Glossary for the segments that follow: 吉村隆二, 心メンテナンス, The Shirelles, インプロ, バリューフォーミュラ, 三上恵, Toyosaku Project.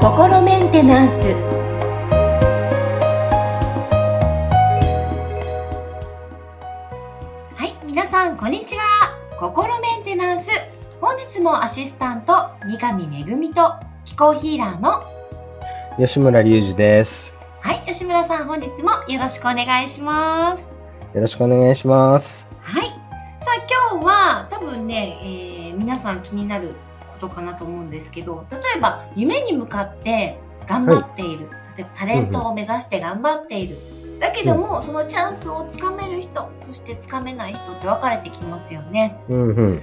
心メンテナンス。はい、皆さんこんにちは。心メンテナンス。本日もアシスタント三上恵と気候ヒーラーの吉村隆二です。はい、吉村さん本日もよろしくお願いします。よろしくお願いします。はい。さあ今日は多分ね、皆さん気になることかなと思うんですけど、例えば夢に向かって頑張っている、はい、例えばタレントを目指して頑張っている、だけども、そのチャンスをつかめる人、そしてつかめない人って分かれてきますよね。この違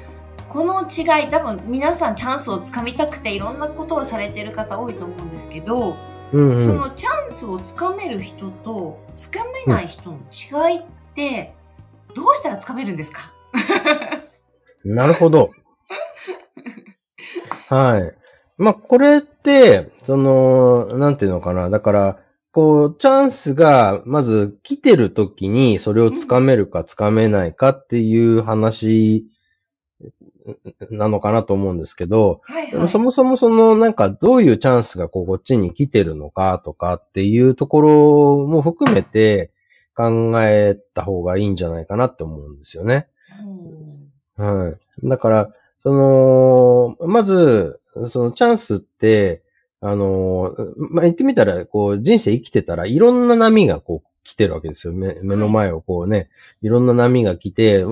い、多分皆さんチャンスをつかみたくていろんなことをされている方多いと思うんですけど、そのチャンスをつかめる人とつかめない人の違いってどうしたらつかめるんですか？なるほど。はい。まあ、これって、なんていうのかな。だから、チャンスが、まず来てるときに、それをつかめるかつかめないかっていう話なのかなと思うんですけど、はいはい、そもそもどういうチャンスがこっちに来てるのかとかっていうところも含めて考えた方がいいんじゃないかなって思うんですよね。はい。だから、まず、チャンスって、言ってみたら、人生生きてたら、いろんな波が来てるわけですよ。目の前をいろんな波が来て、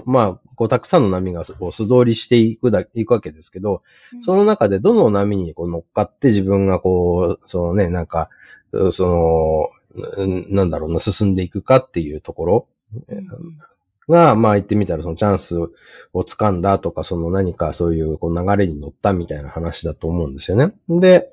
たくさんの波が素通りしていくわけですけど、その中でどの波に乗っかって自分が進んでいくかっていうところ。が、言ってみたらそのチャンスを掴んだとか、何かそういう流れに乗ったみたいな話だと思うんですよね。で、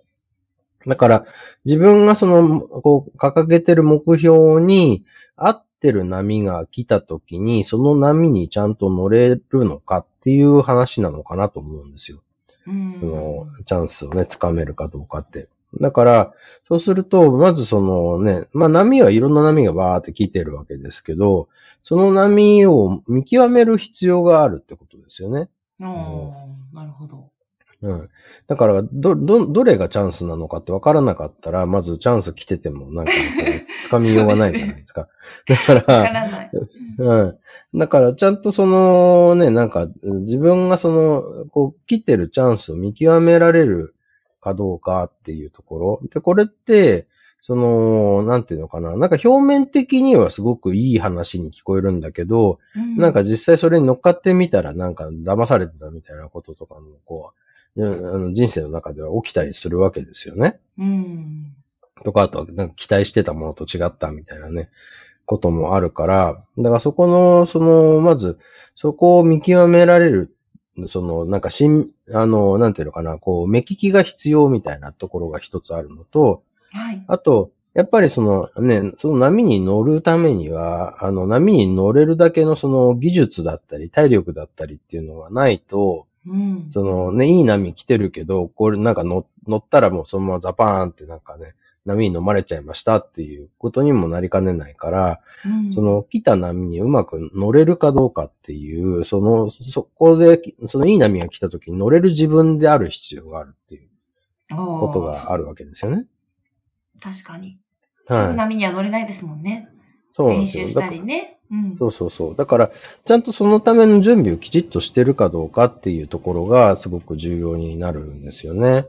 だから自分が掲げてる目標に合ってる波が来た時に、その波にちゃんと乗れるのかっていう話なのかなと思うんですよ。チャンスを掴めるかどうかって。だから、そうすると、まず波はいろんな波がバーって来てるわけですけど、その波を見極める必要があるってことですよね。なるほど。だから、どれがチャンスなのかって分からなかったら、まずチャンス来てても掴みようがないじゃないですか。だから、分からない。だから、ちゃんと自分が来てるチャンスを見極められるかどうかっていうところ。で、これって、表面的にはすごくいい話に聞こえるんだけど、実際それに乗っかってみたら騙されてたみたいなこととかも、人生の中では起きたりするわけですよね。とか、あと、期待してたものと違ったみたいなこともあるから、だからそこの、まず、そこを見極められる。目利きが必要みたいなところが一つあるのと、あと、やっぱりその波に乗るためには、波に乗れるだけの技術だったり、体力だったりっていうのがないと、いい波来てるけど、乗ったらもうそのままザパーンって波に飲まれちゃいましたっていうことにもなりかねないから、来た波にうまく乗れるかどうかっていう、そこで、いい波が来た時に乗れる自分である必要があるっていうことがあるわけですよね。確かに。すぐ波には乗れないですもんね。そうなんですよ。練習したりね。だから、ちゃんとそのための準備をきちっとしてるかどうかっていうところがすごく重要になるんですよね。な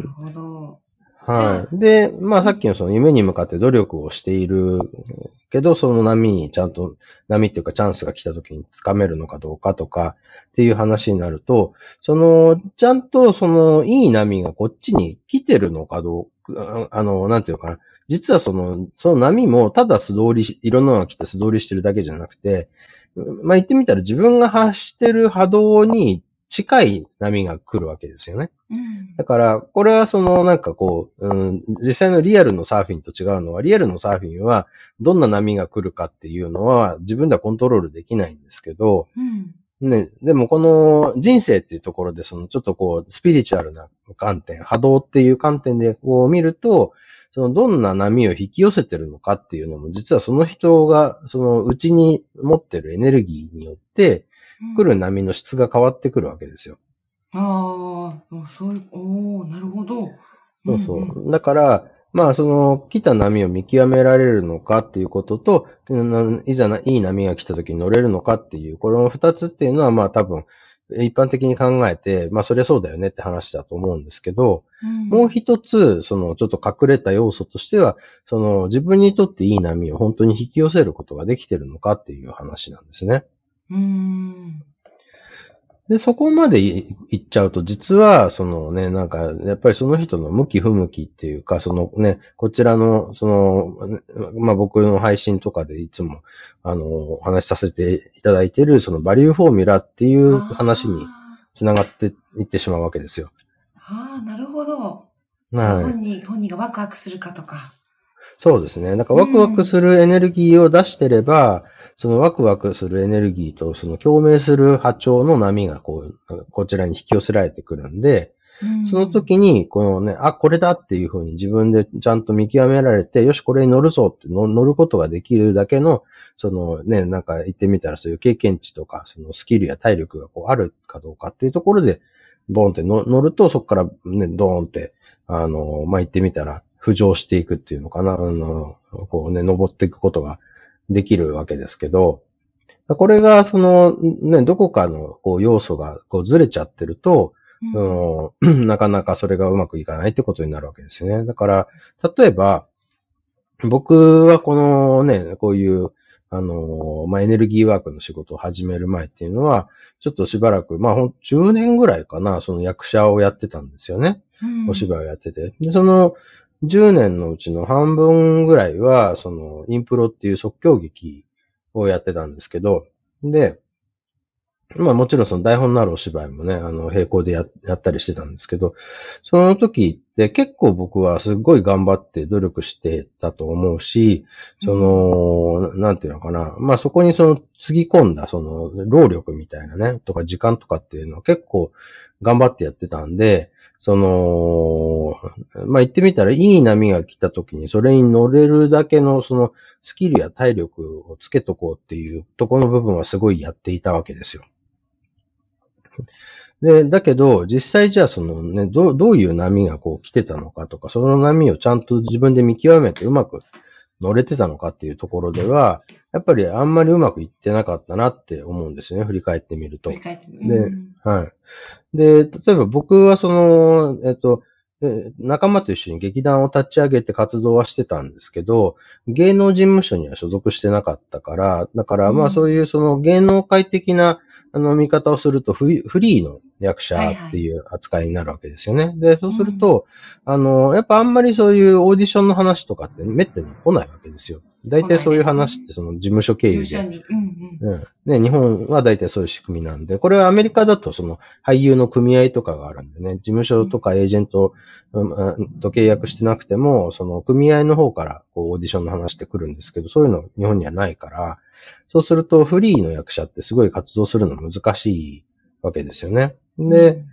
るほど。はい。で、さっきの夢に向かって努力をしているけど、その波にちゃんと、波っていうかチャンスが来た時につかめるのかどうかとかっていう話になると、ちゃんといい波がこっちに来てるのかどうか、実はその波もただ素通りいろんなのが来て素通りしてるだけじゃなくて、言ってみたら自分が発してる波動に、近い波が来るわけですよね。だから、これは実際のリアルのサーフィンと違うのは、リアルのサーフィンは、どんな波が来るかっていうのは、自分ではコントロールできないんですけど、でもこの人生っていうところで、ちょっとスピリチュアルな観点、波動っていう観点で見ると、どんな波を引き寄せてるのかっていうのも、実はその人が、うちに持ってるエネルギーによって、来る波の質が変わってくるわけですよ。ああ、そういう、おお、なるほど。そうそう。だから、まあ、その、来た波を見極められるのかっていうことと、いざいい波が来た時に乗れるのかっていう、これの二つっていうのは、まあ多分、一般的に考えて、まあそれそうだよねって話だと思うんですけど、うん、もう一つ、その、ちょっと隠れた要素としては、その、自分にとっていい波を本当に引き寄せることができてるのかっていう話なんですね。で、そこまで行っちゃうと、実は、そのね、なんか、やっぱりその人の向き不向きっていうか、そのね、こちらの、その、まあ、僕の配信とかでいつも、お話しさせていただいている、そのバリューフォーミュラっていう話につながっていってしまうわけですよ。ああ、なるほど。本人がワクワクするかとか。そうですね。なんかワクワクするエネルギーを出してれば、そのワクワクするエネルギーとその共鳴する波長の波がこちらに引き寄せられてくるんで、その時にこのね、あ、これだっていう風に自分でちゃんと見極められて、よし、これに乗るぞって乗ることができるだけの、そのね、なんか言ってみたらそういう経験値とか、そのスキルや体力がこうあるかどうかっていうところで、ボーンって乗ると、そこからね、ドーンって、まあ、言ってみたら浮上していくっていうのかな、こうね、登っていくことが、できるわけですけど、これがそのね、どこかのこう要素がこうずれちゃってると、なかなかそれがうまくいかないってことになるわけですよね。だから例えば僕はこのね、こういうまあ、エネルギーワークの仕事を始める前っていうのは、ちょっとしばらく、まあ、10年ぐらいかな、その役者をやってたんですよね。お芝居をやってて、で、その10年のうちの半分ぐらいは、その、インプロっていう即興劇をやってたんですけど、で、まあもちろんその台本のあるお芝居もね、並行でやったりしてたんですけど、その時って結構僕はすごい頑張って努力してたと思うし、その、なんていうのかな、まあそこにその、つぎ込んだその、労力みたいなね、とか時間とかっていうのを結構頑張ってやってたんで、その、まあ、言ってみたらいい波が来た時にそれに乗れるだけのそのスキルや体力をつけとこうっていうところの部分はすごいやっていたわけですよ。で、だけど実際じゃあそのね、どういう波がこう来てたのかとか、その波をちゃんと自分で見極めてうまく乗れてたのかっていうところでは、やっぱりあんまりうまくいってなかったなって思うんですね。振り返ってみると。で、はい。で、例えば僕はその、仲間と一緒に劇団を立ち上げて活動はしてたんですけど、芸能事務所には所属してなかったから、だからまあそういうその芸能界的な見方をするとフリーの役者っていう扱いになるわけですよね。はいはい、で、そうすると、やっぱあんまりそういうオーディションの話とかってめったに来ないわけですよ。大体そういう話ってその事務所経由で。ね、日本は大体そういう仕組みなんで、これはアメリカだとその俳優の組合とかがあるんでね、事務所とかエージェントと契約してなくても、その組合の方からこうオーディションの話って来るんですけど、そういうの日本にはないから、そうするとフリーの役者ってすごい活動するの難しいわけですよね。で、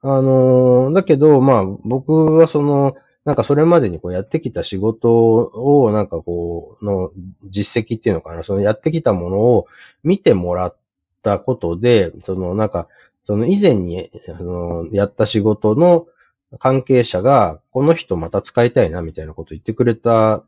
だけど、まあ僕はその、なんかそれまでにこうやってきた仕事をなんかこうの実績っていうのかな、そのやってきたものを見てもらったことで、そのなんかその以前にやった仕事の関係者がこの人また使いたいなみたいなことを言ってくれた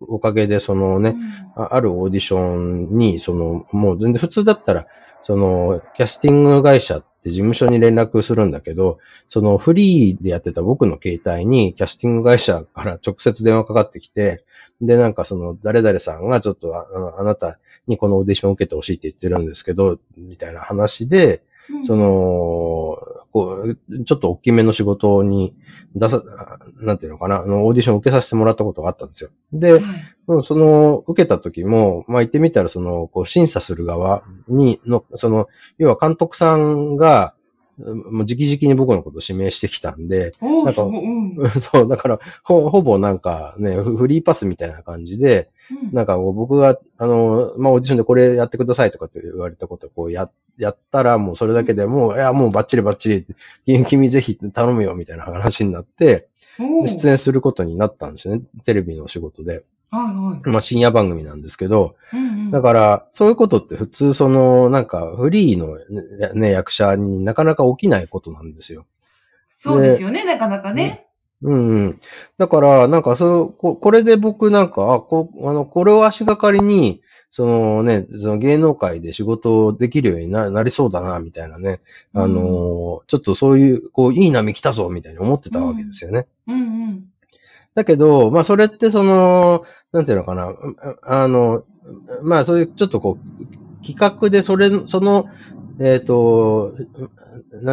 おかげで、そのね、あるオーディションにそのもう全然普通だったらそのキャスティング会社で事務所に連絡するんだけど、そのフリーでやってた僕の携帯にキャスティング会社から直接電話かかってきて、で、なんかその誰々さんがちょっとあなたにこのオーディションを受けてほしいって言ってるんですけど、みたいな話で、その、こう、ちょっと大きめの仕事になんていうのかな、オーディションを受けさせてもらったことがあったんですよ。で、その、受けた時も、まあ、言ってみたら、その、こう、審査する側に、その、要は監督さんが、もう直々に僕のことを指名してきたんで、なんかそう、だから、ほぼなんかね、フリーパスみたいな感じで、なんか僕が、まあ、オーディションでこれやってくださいとかって言われたことをこうやったらもうそれだけでもう、いや、もうバッチリ、君ぜひ頼むよみたいな話になって、出演することになったんですよね、テレビの仕事で。はいはい、まあ深夜番組なんですけど、うんうん、だからそういうことって普通そのなんかフリーのね役者になかなか起きないことなんですよ。そうですよね、なかなかね。うん、うん、だからなんかこれで僕なんかこれを足がかりにそのねその芸能界で仕事できるように なりそうだなみたいなね、うん、ちょっとそういうこういい波来たぞみたいに思ってたわけですよね。うん、うんうん。だけど、まあ、それってその、なんていうのかな、まあ、そういう、ちょっとこう、企画で、な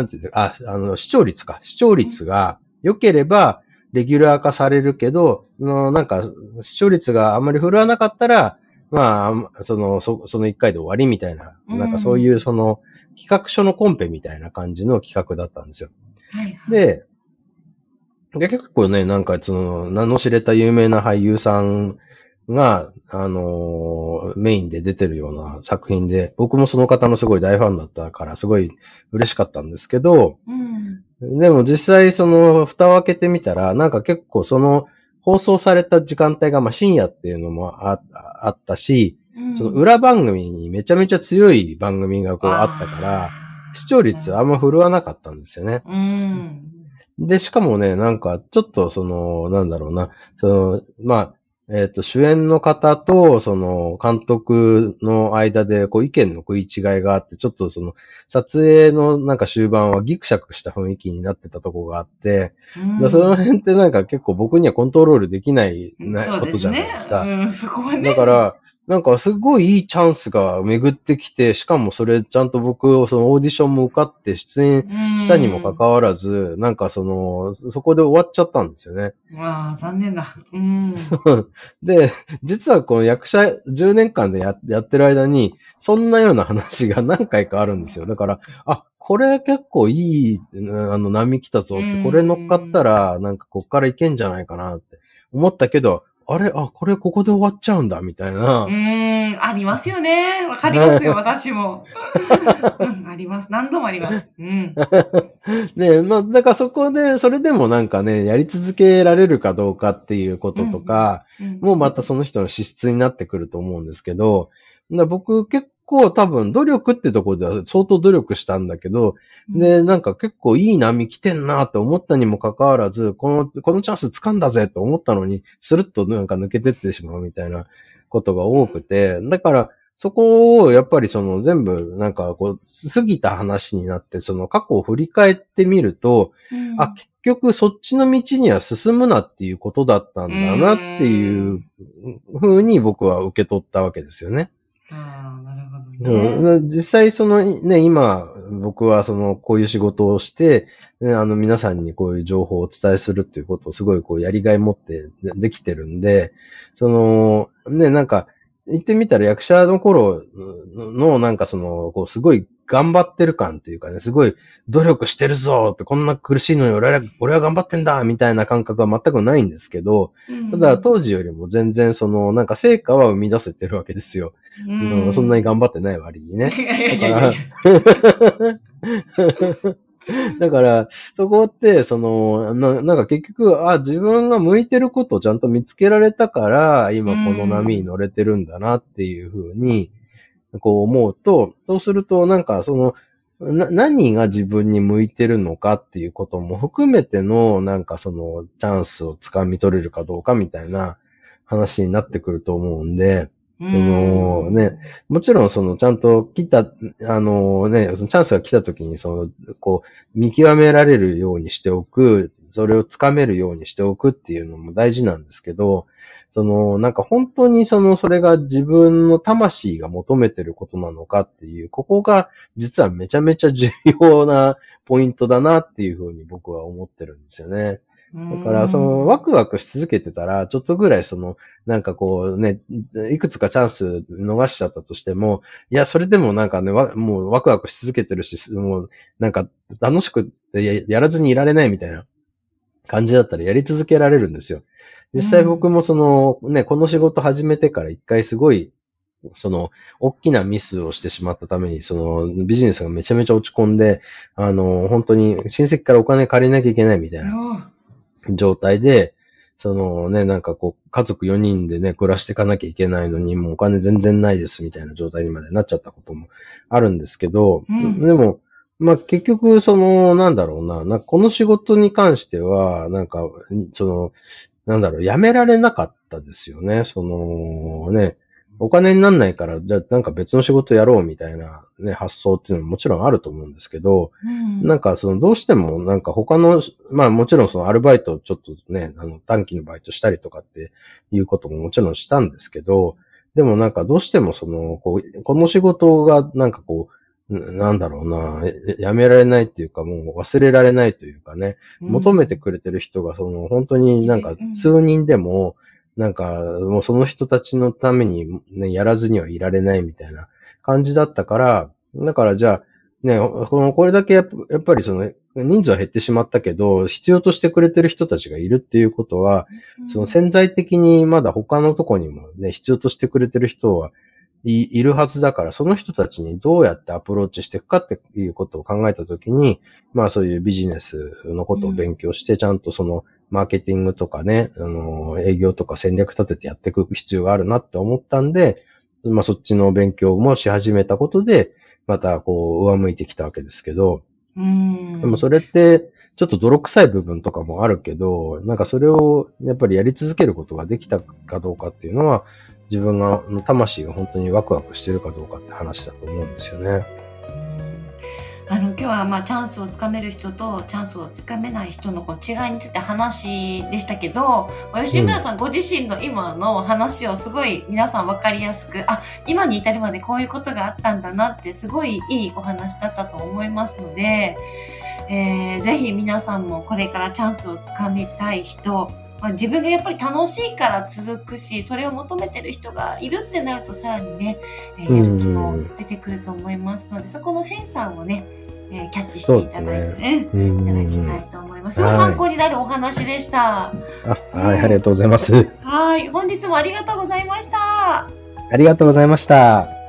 んていうの、視聴率が良ければ、レギュラー化されるけど、なんか、視聴率があんまり振るわなかったら、まあ、その一回で終わりみたいな、なんかそういう、その、企画書のコンペみたいな感じの企画だったんですよ。はいはい、で、結構ね、なんかその、名の知れた有名な俳優さんが、メインで出てるような作品で、僕もその方のすごい大ファンだったから、すごい嬉しかったんですけど、うん、でも実際その、蓋を開けてみたら、なんか結構その、放送された時間帯が、まあ深夜っていうのもあったし、うん、その裏番組にめちゃめちゃ強い番組がこうあったから、視聴率あんま振るわなかったんですよね。うんで、しかもね、なんか、ちょっと、その、なんだろうな、その、まあ、主演の方と、その、監督の間で、こう、意見の食い違いがあって、ちょっと、その、撮影の、なんか終盤はギクシャクした雰囲気になってたとこがあって、その辺ってなんか結構僕にはコントロールできないことじゃないですか。そうですね。うん、そこはね。だから、なんかすごいいいチャンスが巡ってきて、しかもそれちゃんと僕、そのオーディションも受かって出演したにもかかわらず、なんかその、そこで終わっちゃったんですよね。わあ、残念だ。うん。で、実はこの役者10年間で やってる間に、そんなような話が何回かあるんですよ。だから、あ、これ結構いい、波来たぞって、これ乗っかったら、なんかこっからいけんじゃないかなって思ったけど、あれあ、これここで終わっちゃうんだみたいな。ありますよね。わかりますよ、私も、うん。あります。何度もあります。うん。ねまあ、だからそこで、それでもなんかね、やり続けられるかどうかっていうこととか、うん、もうまたその人の資質になってくると思うんですけど、僕結構多分努力ってところでは相当努力したんだけど、うん、で、なんか結構いい波来てんなと思ったにもかかわらず、このチャンス掴んだぜと思ったのに、スルッとなんか抜けてってしまうみたいなことが多くて、だからそこをやっぱりその全部なんかこう過ぎた話になって、その過去を振り返ってみると、うん、あ、結局そっちの道には進むなっていうことだったんだなっていうふうに僕は受け取ったわけですよね。ああ、なるほどね。うん、実際そのね、今、僕はその、こういう仕事をして、ね、皆さんにこういう情報をお伝えするっていうことをすごいこう、やりがい持ってできてるんで、その、ね、なんか、言ってみたら役者の頃のなんかその、こう、すごい頑張ってる感っていうかね、すごい努力してるぞって、こんな苦しいのに俺は頑張ってんだみたいな感覚は全くないんですけど、ただ当時よりも全然その、なんか成果は生み出せてるわけですよ。そんなに頑張ってない割にね。だから、そこって、その、なんか結局、あ、自分が向いてることをちゃんと見つけられたから、今この波に乗れてるんだなっていうふうに、こう思うと、そうするとなんかその、何が自分に向いてるのかっていうことも含めての、なんかその、チャンスを掴み取れるかどうかみたいな話になってくると思うんで、ね、もちろんそのちゃんと来た、そのチャンスが来た時にその、こう、見極められるようにしておく、それを掴めるようにしておくっていうのも大事なんですけど、その、なんか本当にその、それが自分の魂が求めてることなのかっていう、ここが実はめちゃめちゃ重要なポイントだなっていうふうに僕は思ってるんですよね。だから、その、ワクワクし続けてたら、ちょっとぐらいその、なんかこうね、いくつかチャンス逃しちゃったとしても、いや、それでもなんかね、もうワクワクし続けてるし、もう、なんか、楽しくやらずにいられないみたいな感じだったらやり続けられるんですよ。実際僕もその、ね、この仕事始めてから一回すごい、その、大きなミスをしてしまったために、その、ビジネスがめちゃめちゃ落ち込んで、本当に親戚からお金借りなきゃいけないみたいな。状態で、そのね、なんかこう、家族4人でね、暮らしていかなきゃいけないのに、もうお金全然ないですみたいな状態にまでなっちゃったこともあるんですけど、うん、でも、まあ、結局、その、なんだろうな、この仕事に関しては、なんか、その、なんだろう、やめられなかったですよね。その、ね、お金になんないから、じゃあなんか別の仕事やろうみたいなね、発想っていうのももちろんあると思うんですけど、うん、なんかそのどうしてもなんか他の、まあもちろんそのアルバイトをちょっとね、短期のバイトしたりとかっていうことももちろんしたんですけど、でもなんかどうしてもその、この仕事がなんかこう、なんだろうな、やめられないっていうかもう忘れられないというかね、求めてくれてる人がその本当になんか数人でも、なんか、もうその人たちのためにね、やらずにはいられないみたいな感じだったから、だからじゃあ、ね、これだけやっぱりその、人数は減ってしまったけど、必要としてくれてる人たちがいるっていうことは、その潜在的にまだ他のとこにもね、必要としてくれてる人はいるはずだから、その人たちにどうやってアプローチしていくかっていうことを考えたときに、まあそういうビジネスのことを勉強して、ちゃんとその、マーケティングとかね、営業とか戦略立ててやっていく必要があるなって思ったんで、まあそっちの勉強もし始めたことで、またこう上向いてきたわけですけど、でもそれってちょっと泥臭い部分とかもあるけど、なんかそれをやっぱりやり続けることができたかどうかっていうのは、自分の魂が本当にワクワクしてるかどうかって話だと思うんですよね。今日はまあチャンスをつかめる人とチャンスをつかめない人の違いについて話でしたけど、吉村さんご自身の今の話をすごい皆さん分かりやすく、あ、今に至るまでこういうことがあったんだなってすごいいいお話だったと思いますので、ぜひ皆さんもこれからチャンスをつかみたい人、まあ、自分がやっぱり楽しいから続くし、それを求めてる人がいるってなるとさらにね、やる気も出てくると思いますので、そこのセンサーをね、キャッチしていただいて、ね、いただきたいと思います。すごい参考になるお話でした。はい、ありがとうございます。はい、本日もありがとうございました。ありがとうございました。